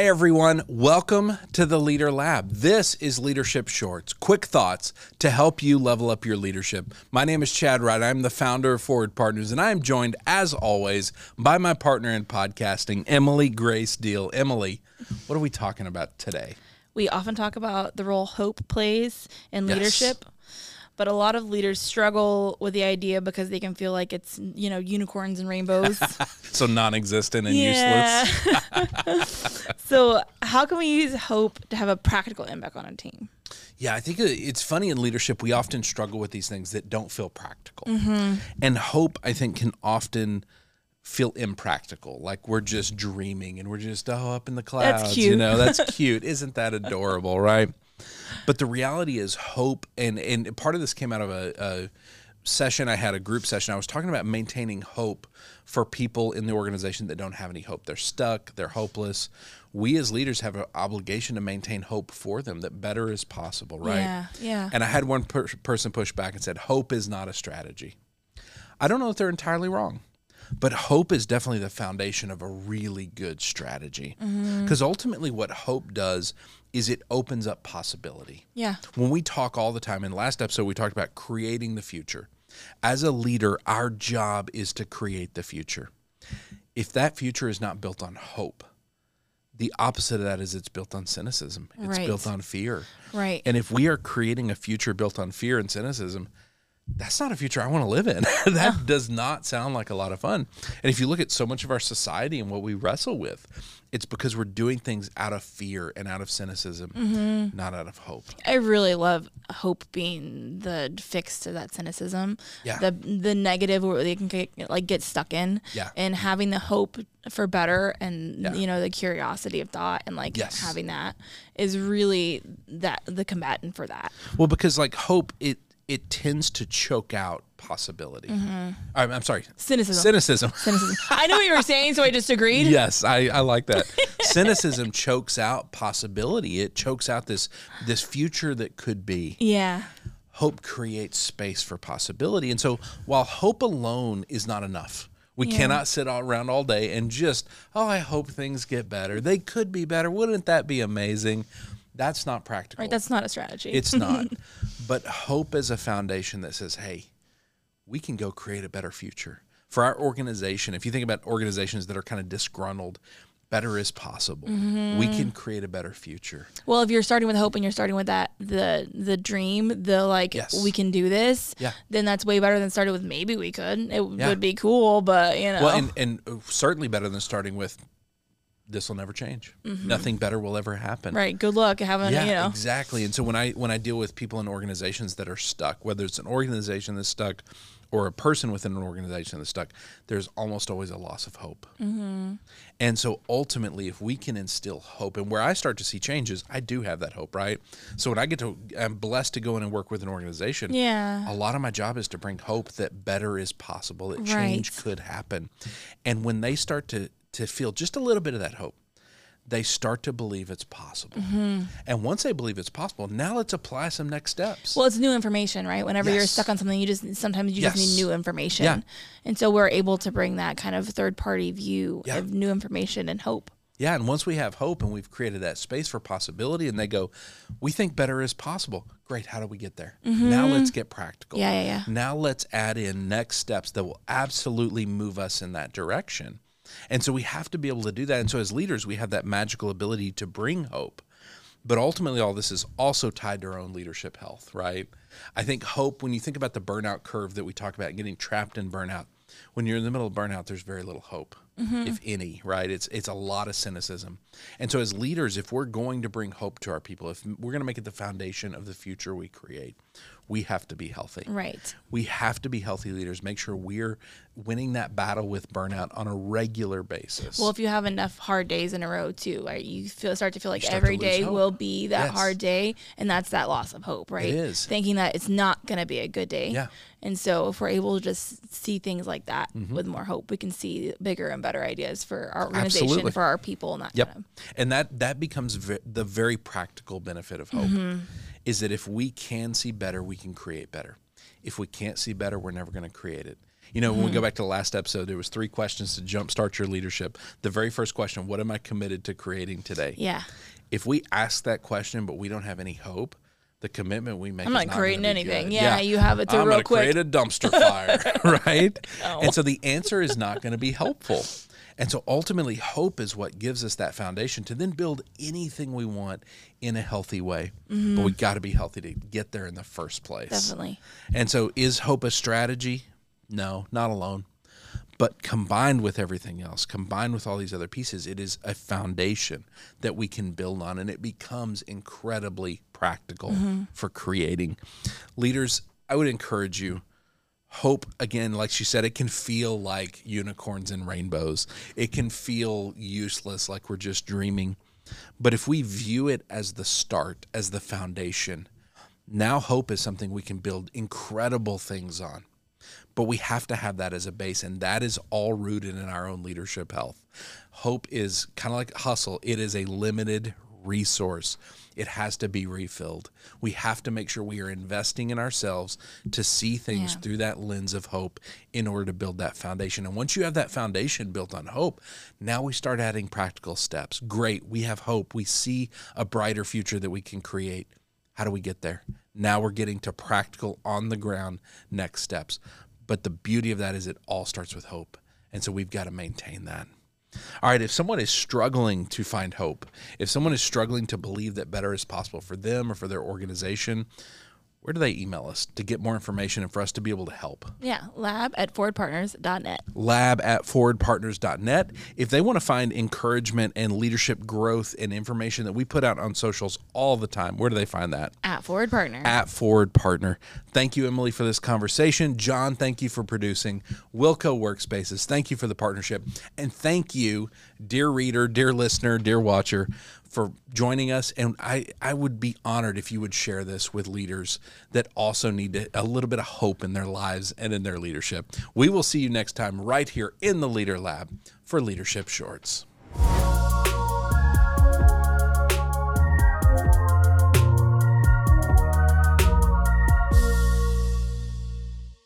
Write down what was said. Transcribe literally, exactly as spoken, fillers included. Hey everyone, welcome to the Leader Lab. This is Leadership Shorts, quick thoughts to help you level up your leadership. My name is Chad Wright. I'm the founder of Forward Partners, and I am joined, as always, by my partner in podcasting, Emily Grace Deal. Emily, what are we talking about today? We often talk about the role hope plays in yes. leadership, but a lot of leaders struggle with the idea because they can feel like it's, you know, unicorns and rainbows. So non-existent and yeah. useless. So how can we use hope to have a practical impact on a team? Yeah, I think it's funny in leadership, we often struggle with these things that don't feel practical. Mm-hmm. And hope, I think, can often feel impractical, like we're just dreaming and we're just, oh, up in the clouds. That's cute. You know, that's cute. Isn't that adorable, right? But the reality is hope, and, and part of this came out of a, a session, I had a group session, I was talking about maintaining hope for people in the organization that don't have any hope. They're stuck, they're hopeless. We as leaders have an obligation to maintain hope for them, that better is possible, right? Yeah, yeah. And I had one per person push back and said, hope is not a strategy. I don't know if they're entirely wrong, but hope is definitely the foundation of a really good strategy. Because mm-hmm. ultimately what hope does is it opens up possibility. Yeah. When we talk all the time, in the last episode, we talked about creating the future. As a leader, our job is to create the future. If that future is not built on hope, the opposite of that is it's built on cynicism. It's right. built on fear. Right. And if we are creating a future built on fear and cynicism, that's not a future I want to live in. That no. does not sound like a lot of fun. And if you look at so much of our society and what we wrestle with, it's because we're doing things out of fear and out of cynicism, mm-hmm. not out of hope. I really love hope being the fix to that cynicism, yeah. the the negative where they can get, like get stuck in, yeah. and having the hope for better and yeah. you know the curiosity of thought and like yes. having that is really that the combatant for that. Well, because like hope it. It tends to choke out possibility. Mm-hmm. I'm, I'm sorry. Cynicism. Cynicism. Cynicism. I knew what you were saying, so I just agreed. Yes, I, I like that. Cynicism chokes out possibility. It chokes out this this future that could be. Yeah. Hope creates space for possibility. And so while hope alone is not enough, we yeah. cannot sit all around all day and just, oh, I hope things get better. They could be better. Wouldn't that be amazing? That's not practical. Right, that's not a strategy. It's not. But hope is a foundation that says, hey, we can go create a better future. For our organization, if you think about organizations that are kind of disgruntled, better is possible. Mm-hmm. We can create a better future. Well, if you're starting with hope and you're starting with that, the the dream, the like, yes. we can do this, yeah. then that's way better than starting with maybe we could. It yeah. would be cool, but you know. Well, and, and certainly better than starting with this will never change. Mm-hmm. Nothing better will ever happen. Right. Good luck having, yeah, you know. Exactly. And so when I when I deal with people in organizations that are stuck, whether it's an organization that's stuck or a person within an organization that's stuck, there's almost always a loss of hope. Mm-hmm. And so ultimately, if we can instill hope, and where I start to see changes, I do have that hope, right? So when I get to, I'm blessed to go in and work with an organization. Yeah. A lot of my job is to bring hope that better is possible, that right. change could happen. And when they start to, to feel just a little bit of that hope, they start to believe it's possible. Mm-hmm. And once they believe it's possible, now let's apply some next steps. Well, it's new information, right? Whenever yes. you're stuck on something, you just sometimes you yes. just need new information. Yeah. And so we're able to bring that kind of third-party view yeah. of new information and hope. Yeah, and once we have hope and we've created that space for possibility and they go, we think better is possible. Great, how do we get there? Mm-hmm. Now let's get practical. Yeah, yeah, yeah. Now let's add in next steps that will absolutely move us in that direction. And so we have to be able to do that. And so as leaders, we have that magical ability to bring hope. But ultimately, all this is also tied to our own leadership health, right? I think hope, when you think about the burnout curve that we talk about, getting trapped in burnout, when you're in the middle of burnout, there's very little hope, mm-hmm. if any, right? It's, it's a lot of cynicism. And so as leaders, if we're going to bring hope to our people, if we're going to make it the foundation of the future we create, we have to be healthy. Right. We have to be healthy leaders, make sure we're winning that battle with burnout on a regular basis. Well, if you have enough hard days in a row too, right, you feel, start to feel like every day hope. will be that yes. hard day, and that's that loss of hope, right? It is. Thinking that it's not going to be a good day. Yeah. And so if we're able to just see things like that mm-hmm. with more hope, we can see bigger and better ideas for our organization, Absolutely. for our people, and that yep. kind of. And that, that becomes v the very practical benefit of hope. Mm-hmm. Is that if we can see better, we can create better. If we can't see better, we're never going to create it. You know, mm-hmm. when we go back to the last episode, there was three questions to jumpstart your leadership. The very first question, what am I committed to creating today? Yeah. If we ask that question, but we don't have any hope, the commitment we make. I'm not, is not creating anything. Yeah, yeah, you have it to I'm real quick. I'm going to create a dumpster fire, right? No. And so the answer is not going to be helpful. And so ultimately, hope is what gives us that foundation to then build anything we want in a healthy way. Mm-hmm. But we got to be healthy to get there in the first place. Definitely. And so is hope a strategy? No, not alone. But combined with everything else, combined with all these other pieces, it is a foundation that we can build on, and it becomes incredibly practical mm-hmm. for creating. Leaders, I would encourage you, hope, again, like she said, it can feel like unicorns and rainbows. It can feel useless, like we're just dreaming. But if we view it as the start, as the foundation, now hope is something we can build incredible things on. But we have to have that as a base, and that is all rooted in our own leadership health. Hope is kind of like hustle. It is a limited resource. It has to be refilled. We have to make sure we are investing in ourselves to see things yeah. through that lens of hope in order to build that foundation. And once you have that foundation built on hope, now we start adding practical steps. Great, we have hope. We see a brighter future that we can create. How do we get there? Now we're getting to practical, on the ground next steps. But the beauty of that is it all starts with hope. And so we've got to maintain that. All right, if someone is struggling to find hope, if someone is struggling to believe that better is possible for them or for their organization, where do they email us to get more information and for us to be able to help? Yeah, lab at forward partners dot net. lab at forward partners dot net. If they want to find encouragement and leadership growth and information that we put out on socials all the time, where do they find that? At Forward Partner. At Forward Partner. Thank you, Emily, for this conversation. John, thank you for producing. Wilco Workspaces, thank you for the partnership. And thank you, dear reader, dear listener, dear watcher, for joining us. And I, I would be honored if you would share this with leaders that also need to, a little bit of hope in their lives and in their leadership. We will see you next time right here in the Leader Lab for Leadership Shorts.